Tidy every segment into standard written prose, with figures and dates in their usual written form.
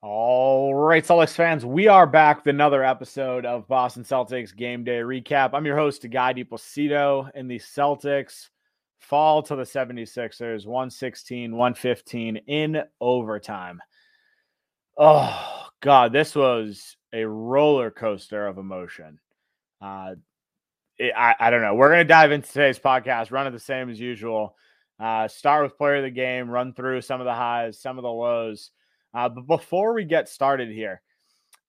All right, Celtics fans, we are back with another episode of Boston Celtics Game Day Recap. I'm your host, Guy DePosito, and the Celtics fall to the 76ers, 116-115 in overtime. Oh, God, this was a roller coaster of emotion. I don't know. We're going to dive into today's podcast, run it the same as usual. Start with player of the game, run through some of the highs, some of the lows. But before we get started here,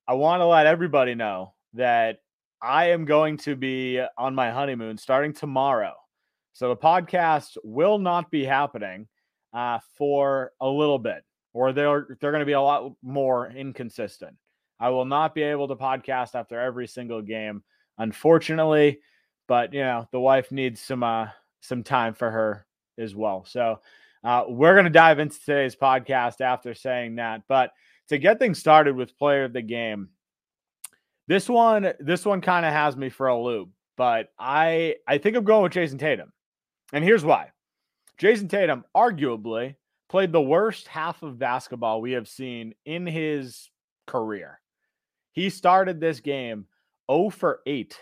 I want to let everybody know that I am going to be on my honeymoon starting tomorrow. So the podcast will not be happening for a little bit, or they're going to be a lot more inconsistent. I will not be able to podcast after every single game, unfortunately, but you know, the wife needs some time for her as well. So we're going to dive into today's podcast after saying that, but to get things started with player of the game, this one kind of has me for a loop, but I think I'm going with Jayson Tatum. And here's why. Jayson Tatum arguably played the worst half of basketball we have seen in his career. He started this game 0 for 8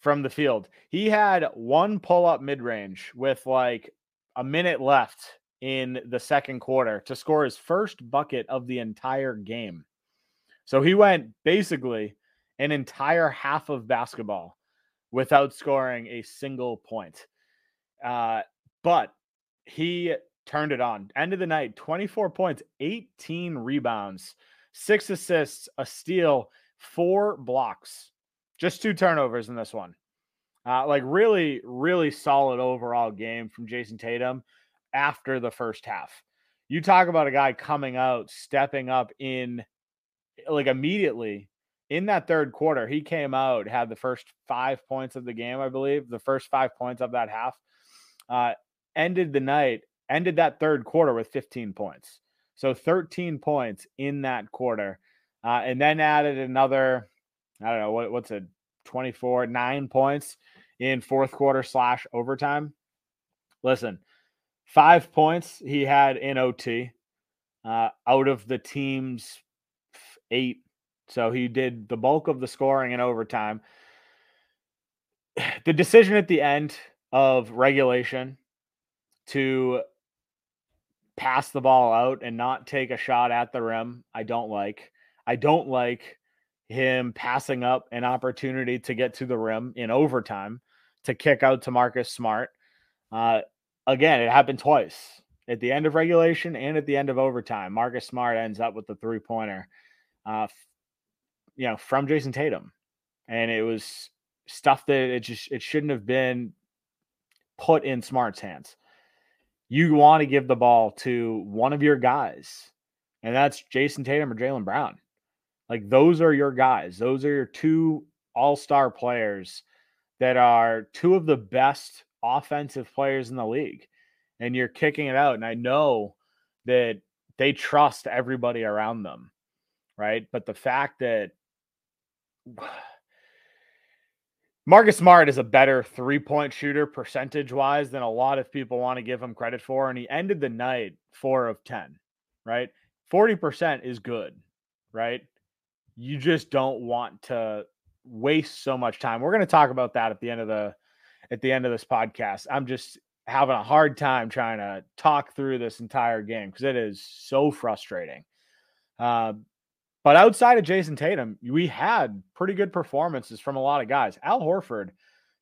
from the field. He had one pull-up mid-range with like a minute left in the second quarter to score his first bucket of the entire game. So he went basically an entire half of basketball without scoring a single point. But he turned it on. End of the night, 24 points, 18 rebounds, 6 assists, a steal, 4 blocks, just 2 turnovers in this one. Really, really solid overall game from Jayson Tatum after the first half. You talk about a guy coming out, stepping up in like immediately in that third quarter. He came out, had the first 5 points of the game, I believe, the first 5 points of that half. Ended the night, ended that third quarter with 15 points. So 13 points in that quarter. And then added another, I don't know, what's it, 24, 9 points in fourth quarter / overtime. Listen, 5 points he had in OT out of the team's 8. So he did the bulk of the scoring in overtime. The decision at the end of regulation to pass the ball out and not take a shot at the rim, I don't like. I don't like him passing up an opportunity to get to the rim in overtime to kick out to Marcus Smart. Again, it happened twice at the end of regulation and at the end of overtime. Marcus Smart ends up with the 3-pointer, from Jayson Tatum. And it was stuff that it shouldn't have been put in Smart's hands. You want to give the ball to one of your guys, and that's Jayson Tatum or Jaylen Brown. Like, those are your guys. Those are your 2 all-star players that are 2 of the best offensive players in the league, and you're kicking it out. And I know that they trust everybody around them, right? But the fact that Marcus Smart is a better three-point shooter percentage-wise than a lot of people want to give him credit for, and he ended the night 4 of 10, right? 40% is good, right? You just don't want to waste so much time. We're going to talk about that at the end of this podcast. I'm just having a hard time trying to talk through this entire game because it is so frustrating. But outside of Jayson Tatum, we had pretty good performances from a lot of guys. Al Horford,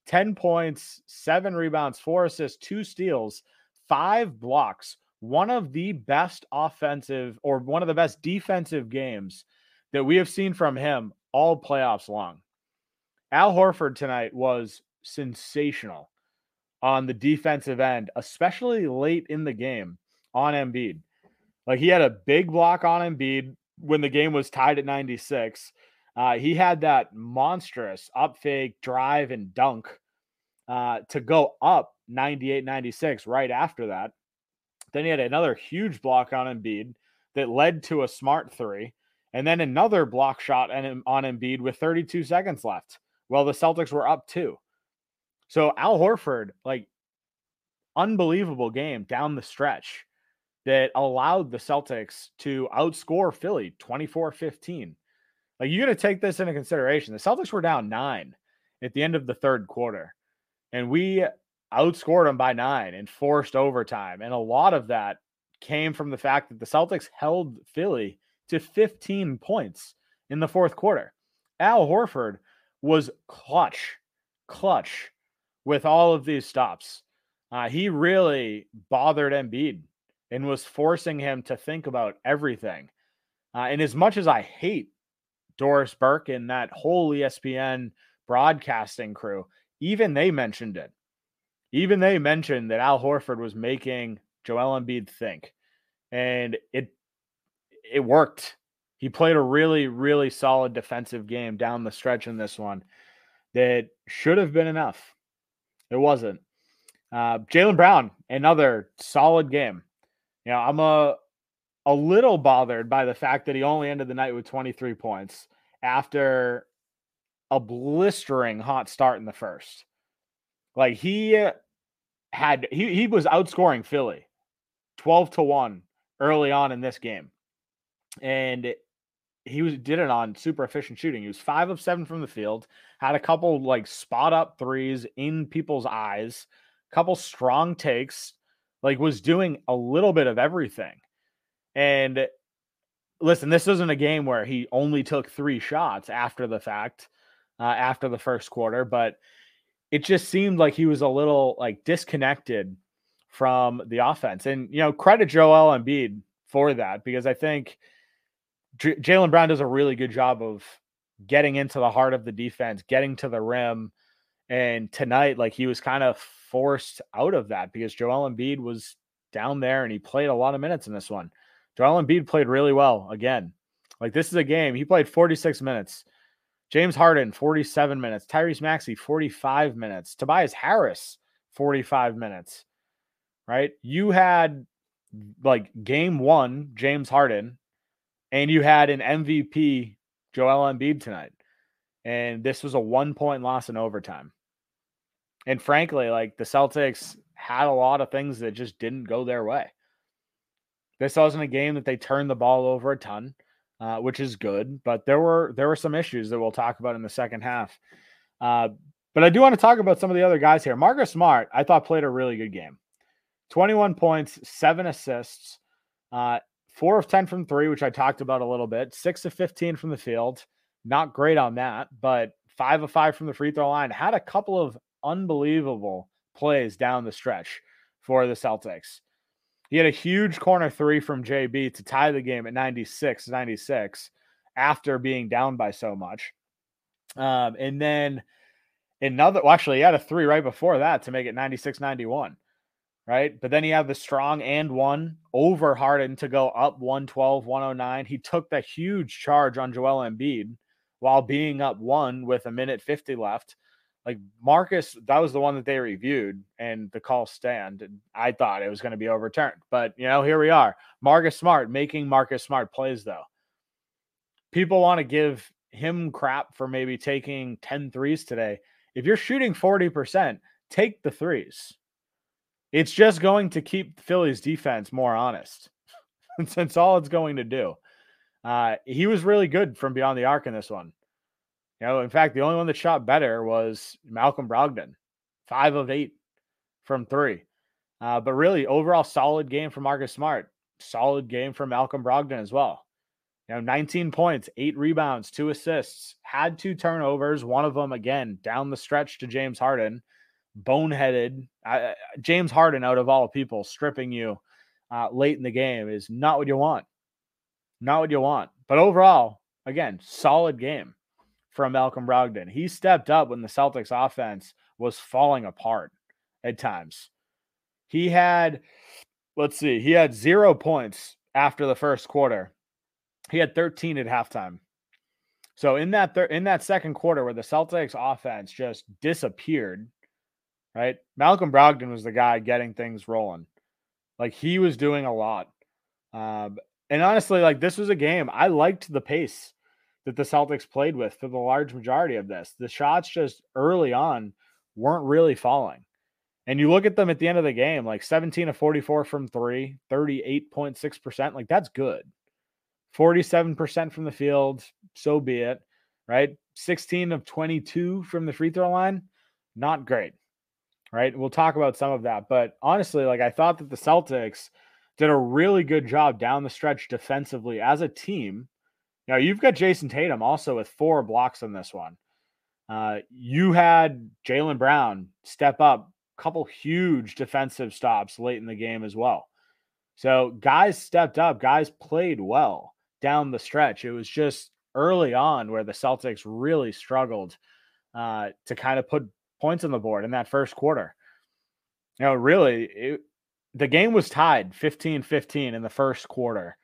10 points, 7 rebounds, 4 assists, 2 steals, 5 blocks. One of the best offensive or one of the best defensive games that we have seen from him all playoffs long. Al Horford tonight was sensational on the defensive end, especially late in the game on Embiid. Like, he had a big block on Embiid when the game was tied at 96. He had that monstrous up fake drive and dunk to go up 98-96 right after that. Then he had another huge block on Embiid that led to a Smart 3. And then another block shot on Embiid with 32 seconds left. Well, the Celtics were up 2. So Al Horford, unbelievable game down the stretch. that allowed the Celtics to outscore Philly 24-15. Like, you're going to take this into consideration. The Celtics were down 9 at the end of the third quarter, and we outscored them by 9 and forced overtime. And a lot of that came from the fact that the Celtics held Philly to 15 points in the fourth quarter. Al Horford was clutch with all of these stops. He really bothered Embiid and was forcing him to think about everything. And as much as I hate Doris Burke and that whole ESPN broadcasting crew, even they mentioned it. Even they mentioned that Al Horford was making Joel Embiid think. And it worked. He played a really, really solid defensive game down the stretch in this one that should have been enough. It wasn't. Jaylen Brown, another solid game. You know, I'm a little bothered by the fact that he only ended the night with 23 points after a blistering hot start in the first. Like, he was outscoring Philly 12-1 early on in this game. And he did it on super efficient shooting. He was 5 of 7 from the field, had a couple like spot up threes in people's eyes, couple strong takes, like was doing a little bit of everything. And listen, this isn't a game where he only took 3 shots after the fact, after the first quarter, but it just seemed like he was a little like disconnected from the offense. And, you know, credit Joel Embiid for that, because I think Jaylen Brown does a really good job of getting into the heart of the defense, getting to the rim. And tonight, like, he was kind of forced out of that because Joel Embiid was down there and he played a lot of minutes in this one. Joel Embiid played really well again. Like, this is a game. He played 46 minutes. James Harden, 47 minutes. Tyrese Maxey, 45 minutes. Tobias Harris, 45 minutes, right? You had, like, game one, James Harden, and you had an MVP, Joel Embiid, tonight. And this was a 1-point loss in overtime. And frankly, like, the Celtics had a lot of things that just didn't go their way. This wasn't a game that they turned the ball over a ton, which is good. But there were some issues that we'll talk about in the second half. But I do want to talk about some of the other guys here. Marcus Smart, I thought, played a really good game. 21 points, 7 assists, 4 of 10 from 3, which I talked about a little bit, 6 of 15 from the field. Not great on that, but 5 of 5 from the free throw line. Had a couple of unbelievable plays down the stretch for the Celtics. He had a huge corner 3 from JB to tie the game at 96-96 after being down by so much. And then he had a 3 right before that to make it 96-91. Right? But then he had the strong and one over Harden to go up 112-109. He took the huge charge on Joel Embiid while being up 1 with 1:50 left. Like, Marcus, that was the one that they reviewed and the call stand. And I thought it was going to be overturned, but, you know, here we are. Marcus Smart making Marcus Smart plays, though. People want to give him crap for maybe taking 10 threes today. If you're shooting 40%, take the threes. It's just going to keep Philly's defense more honest. That's all it's going to do. He was really good from beyond the arc in this one. You know, in fact, the only one that shot better was Malcolm Brogdon, 5 of 8 from 3. But really, overall, solid game for Marcus Smart. Solid game for Malcolm Brogdon as well. You know, 19 points, 8 rebounds, 2 assists, had 2 turnovers. One of them, again, down the stretch to James Harden. Boneheaded. James Harden, out of all people, stripping you late in the game is not what you want. Not what you want. But overall, again, solid game from Malcolm Brogdon. He stepped up when the Celtics offense was falling apart at times. He had, he had 0 points after the first quarter. He had 13 at halftime. So in that second quarter where the Celtics offense just disappeared, right? Malcolm Brogdon was the guy getting things rolling. Like, he was doing a lot. And honestly, like, this was a game. I liked the pace that the Celtics played with for the large majority of this. The shots just early on weren't really falling. And you look at them at the end of the game, like 17 of 44 from three, 38.6%. Like, that's good. 47% from the field, so be it, right? 16 of 22 from the free throw line, not great, right? We'll talk about some of that. But honestly, like, I thought that the Celtics did a really good job down the stretch defensively as a team. Now, you've got Jayson Tatum also with 4 blocks on this one. You had Jaylen Brown step up, a couple huge defensive stops late in the game as well. So guys stepped up, guys played well down the stretch. It was just early on where the Celtics really struggled to kind of put points on the board in that first quarter. You know, really, the game was tied 15-15 in the first quarter.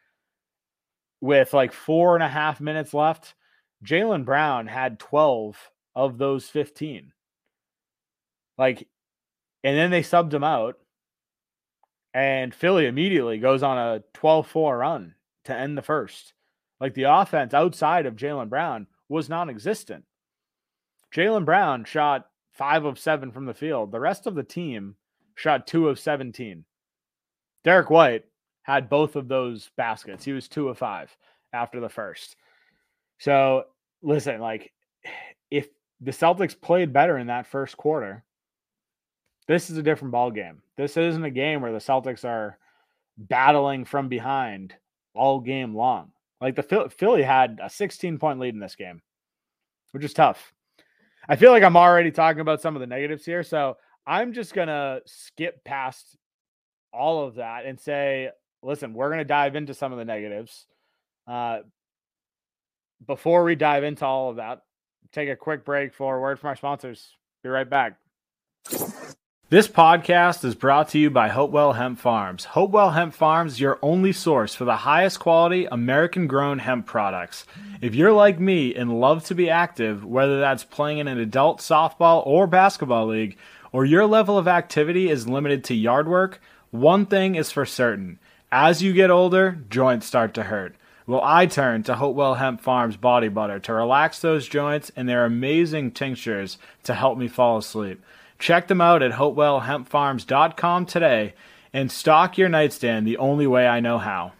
With like 4.5 minutes left, Jaylen Brown had 12 of those 15. Like, and then they subbed him out, and Philly immediately goes on a 12-4 run to end the first. Like, the offense outside of Jaylen Brown was non-existent. Jaylen Brown shot 5 of 7 from the field. The rest of the team shot 2 of 17. Derek White had both of those baskets. He was 2 of 5 after the first. So listen, like, if the Celtics played better in that first quarter, this is a different ball game. This isn't a game where the Celtics are battling from behind all game long. Like, the Philly had a 16-point lead in this game, which is tough. I feel like I'm already talking about some of the negatives here, so I'm just going to skip past all of that and say, listen, we're going to dive into some of the negatives. Before we dive into all of that, take a quick break for a word from our sponsors. Be right back. This podcast is brought to you by Hopewell Hemp Farms. Hopewell Hemp Farms is your only source for the highest quality American-grown hemp products. If you're like me and love to be active, whether that's playing in an adult softball or basketball league, or your level of activity is limited to yard work, one thing is for certain. As you get older, joints start to hurt. Well, I turn to Hopewell Hemp Farms Body Butter to relax those joints and their amazing tinctures to help me fall asleep. Check them out at hopewellhempfarms.com today and stock your nightstand the only way I know how.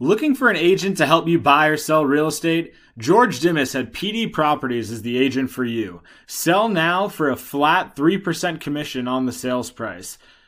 Looking for an agent to help you buy or sell real estate? George Dimmis at PD Properties is the agent for you. Sell now for a flat 3% commission on the sales price.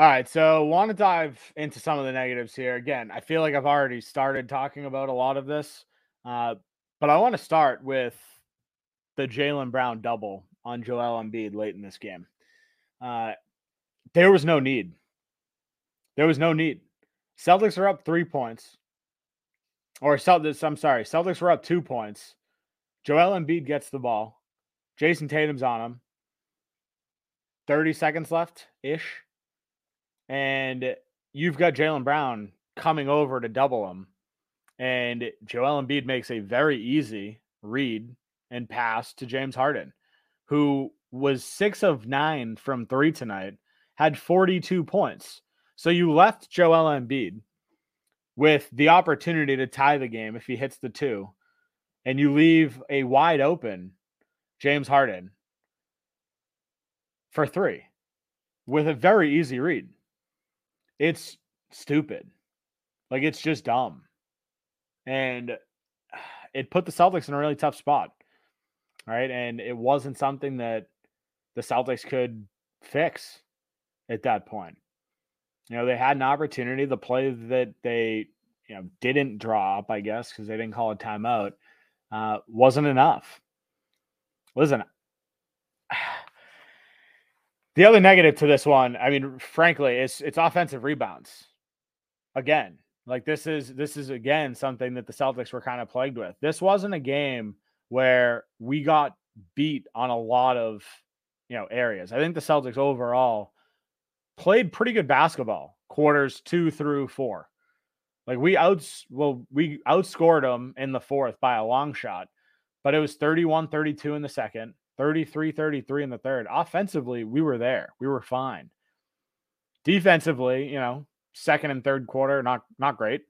All right, so want to dive into some of the negatives here. Again, I feel like I've already started talking about a lot of this, but I want to start with the Jaylen Brown double on Joel Embiid late in this game. There was no need. There was no need. Celtics are up 3 points. Celtics were up 2 points. Joel Embiid gets the ball. Jason Tatum's on him. 30 seconds left-ish. And you've got Jaylen Brown coming over to double him. And Joel Embiid makes a very easy read and pass to James Harden, who was 6 of 9 from three tonight, had 42 points. So you left Joel Embiid with the opportunity to tie the game if he hits the 2. And you leave a wide open James Harden for 3 with a very easy read. It's stupid. Like, it's just dumb. And it put the Celtics in a really tough spot. All right. And it wasn't something that the Celtics could fix at that point. You know, they had an opportunity. The play that they, didn't draw up, I guess, because they didn't call a timeout, wasn't enough. Listen, the other negative to this one, I mean, frankly, it's offensive rebounds. Again, like, this is again something that the Celtics were kind of plagued with. This wasn't a game where we got beat on a lot of areas. I think the Celtics overall played pretty good basketball quarters 2 through 4. Like we outscored them in the fourth by a long shot, but it was 31-32 in the second, 33-33 in the third. Offensively, we were there. We were fine. Defensively, second and third quarter, not great.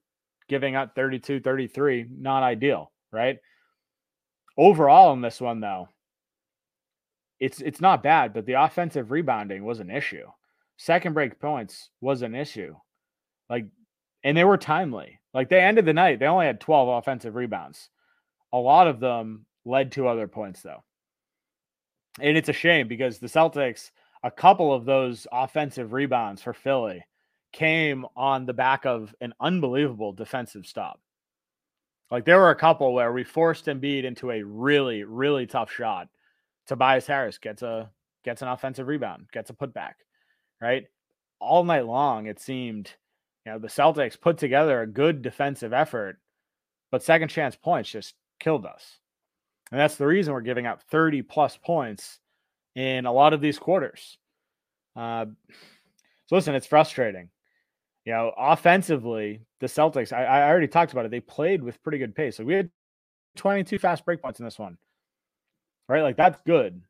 Giving up 32-33, not ideal, right? Overall in this one, though, it's not bad, but the offensive rebounding was an issue. Second break points was an issue. And they were timely. They ended the night, they only had 12 offensive rebounds. A lot of them led to other points, though. And it's a shame because the Celtics, a couple of those offensive rebounds for Philly came on the back of an unbelievable defensive stop. There were a couple where we forced Embiid into a really, really tough shot. Tobias Harris gets an offensive rebound, gets a putback, right? All night long, it seemed, the Celtics put together a good defensive effort, but second chance points just killed us. And that's the reason we're giving up 30-plus points in a lot of these quarters. So listen, it's frustrating. Offensively, the Celtics, I already talked about it. They played with pretty good pace. We had 22 fast break points in this one, right? That's good.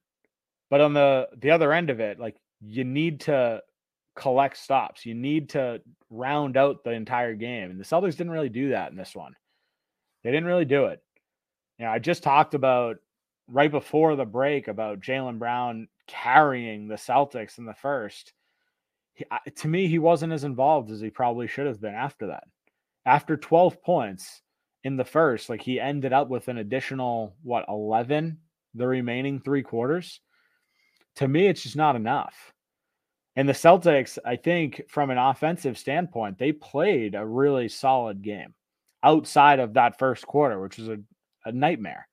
But on the other end of it, you need to collect stops. You need to round out the entire game. And the Celtics didn't really do that in this one. They didn't really do it. I just talked about right before the break about Jaylen Brown carrying the Celtics in the first. To me, he wasn't as involved as he probably should have been after that. After 12 points in the first, he ended up with an additional, 11, the remaining three quarters. To me, it's just not enough. And the Celtics, I think, from an offensive standpoint, they played a really solid game outside of that first quarter, which was a nightmare.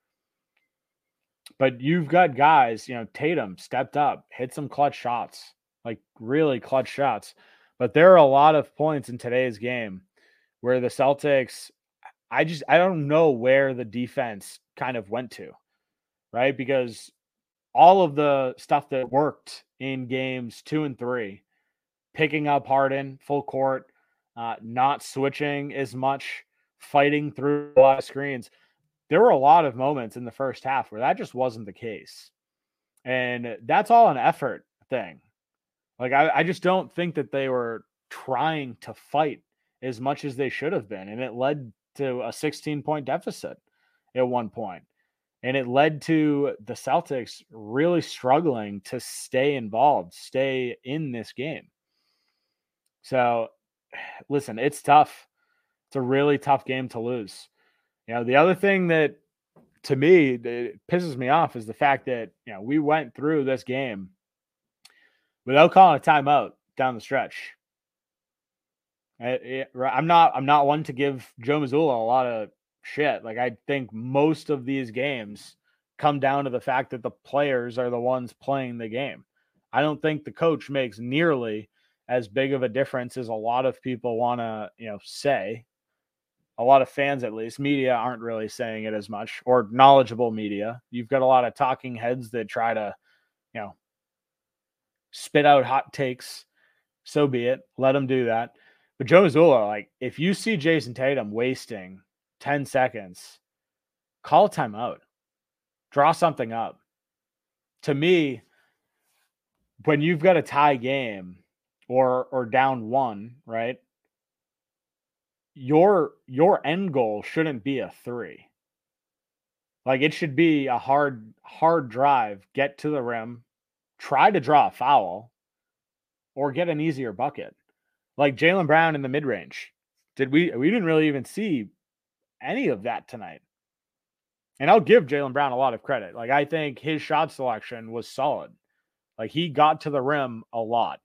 But you've got guys, Tatum stepped up, hit some clutch shots. Really clutch shots. But there are a lot of points in today's game where the Celtics, I don't know where the defense kind of went to, right? Because all of the stuff that worked in games 2 and 3, picking up Harden, full court, not switching as much, fighting through a lot of screens. There were a lot of moments in the first half where that just wasn't the case. And that's all an effort thing. I just don't think that they were trying to fight as much as they should have been. And it led to a 16-point deficit at one point. And it led to the Celtics really struggling to stay involved, stay in this game. So, listen, it's tough. It's a really tough game to lose. The other thing that, to me, that pisses me off is the fact that, we went through this game without calling a timeout down the stretch. I'm not one to give Joe Mazzulla a lot of shit. I think most of these games come down to the fact that the players are the ones playing the game. I don't think the coach makes nearly as big of a difference as a lot of people want to, say. A lot of fans, at least, media aren't really saying it as much, or knowledgeable media. You've got a lot of talking heads that try to, spit out hot takes, so be it. Let them do that. But Joe Mazzulla, if you see Jayson Tatum wasting 10 seconds, call timeout. Draw something up. To me, when you've got a tie game or down one, right, your end goal shouldn't be a three. It should be a hard drive, get to the rim, try to draw a foul or get an easier bucket. Jaylen Brown in the mid-range. We didn't really even see any of that tonight. And I'll give Jaylen Brown a lot of credit. I think his shot selection was solid. He got to the rim a lot,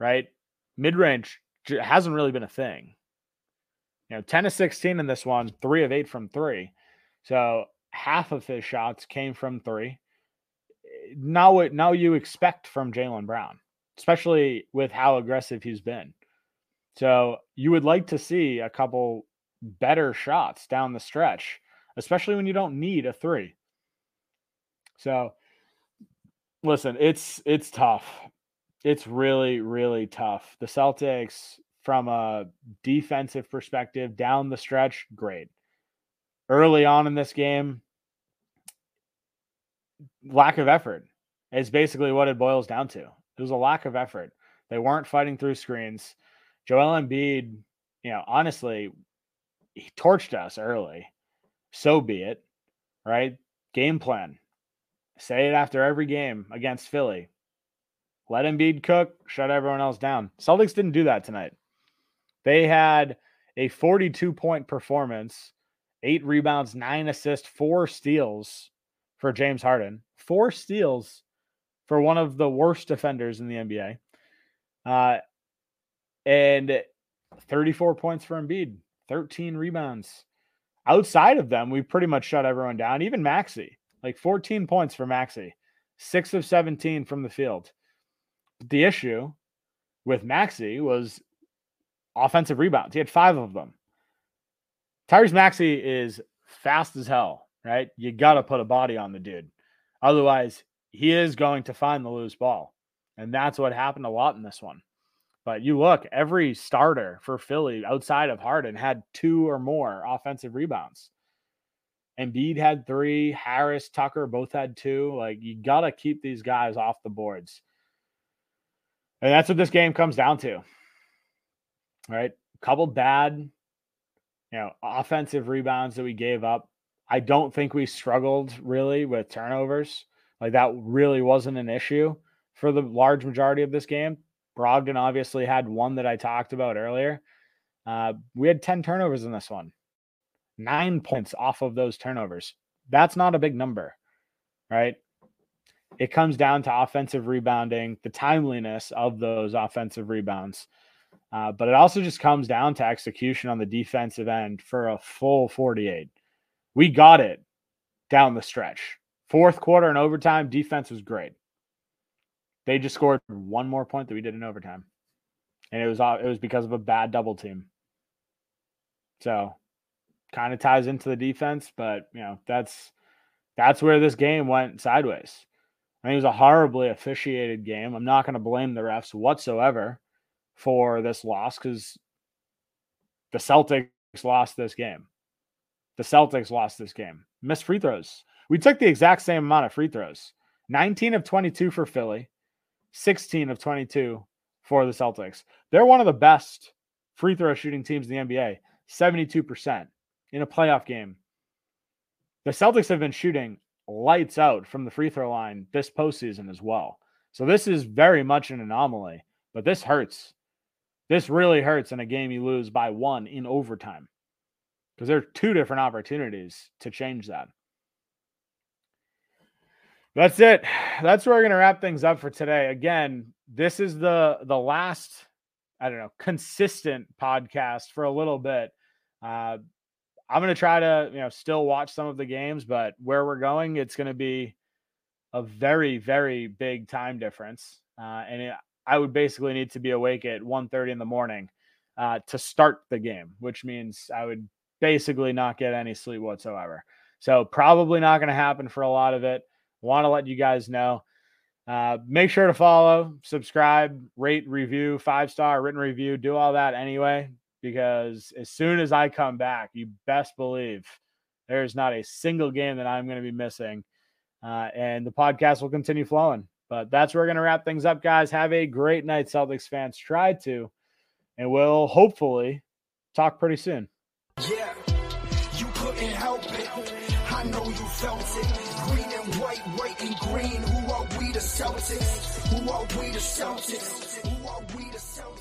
right? Mid-range hasn't really been a thing. 10 of 16 in this one, 3 of 8 from 3. So half of his shots came from 3. Now you expect from Jaylen Brown, especially with how aggressive he's been. So you would like to see a couple better shots down the stretch, especially when you don't need a three. So listen, it's tough. It's really, really tough. The Celtics, from a defensive perspective, down the stretch, great. Early on in this game, lack of effort is basically what it boils down to. It was a lack of effort. They weren't fighting through screens. Joel Embiid, honestly, he torched us early. So be it, right? Game plan. Say it after every game against Philly. Let Embiid cook, shut everyone else down. Celtics didn't do that tonight. They had a 42-point performance, 8 rebounds, 9 assists, 4 steals for James Harden. 4 steals for one of the worst defenders in the NBA. And 34 points for Embiid, 13 rebounds. Outside of them, we pretty much shut everyone down, even Maxey. Like 14 points for Maxey, 6 of 17 from the field. The issue with Maxey was offensive rebounds. He had 5 of them. Tyrese Maxey is fast as hell, right? You got to put a body on the dude. Otherwise, he is going to find the loose ball. And that's what happened a lot in this one. But you look, every starter for Philly outside of Harden had 2 or more offensive rebounds. Embiid had 3. Harris, Tucker both had 2. Like, you got to keep these guys off the boards. And that's what this game comes down to, right? Couple bad, offensive rebounds that we gave up. I don't think we struggled really with turnovers. Like, that really wasn't an issue for the large majority of this game. Brogdon obviously had one that I talked about earlier. We had 10 turnovers in this one. 9 points off of those turnovers. That's not a big number, right? It comes down to offensive rebounding, the timeliness of those offensive rebounds. But it also just comes down to execution on the defensive end for a full 48. We got it down the stretch. Fourth quarter and overtime, defense was great. They just scored 1 more point that we did in overtime. And it was because of a bad double team. So kind of ties into the defense, but that's where this game went sideways. I think it was a horribly officiated game. I'm not going to blame the refs whatsoever for this loss because the Celtics lost this game. Missed free throws. We took the exact same amount of free throws. 19 of 22 for Philly, 16 of 22 for the Celtics. They're one of the best free throw shooting teams in the NBA, 72% in a playoff game. The Celtics have been shooting lights out from the free throw line this postseason as well. So this is very much an anomaly, but this hurts. This really hurts in a game you lose by 1 in overtime because there are 2 different opportunities to change that. That's it. That's where we're going to wrap things up for today. Again, this is the last, consistent podcast for a little bit. I'm going to try to, still watch some of the games, but where we're going, it's going to be a very, very big time difference. I would basically need to be awake at 1:30 in the morning to start the game, which means I would basically not get any sleep whatsoever. So probably not going to happen for a lot of it. Want to let you guys know. Make sure to follow, subscribe, rate, review, 5-star written review, do all that anyway. Because as soon as I come back, you best believe there's not a single game that I'm going to be missing. And the podcast will continue flowing. But that's where we're going to wrap things up, guys. Have a great night, Celtics fans. Try to. And we'll hopefully talk pretty soon. Yeah, you couldn't help it. I know you felt it. Green and white and green. Who are we, the Celtics? Who are we, the Celtics? Who are we, the Celtics?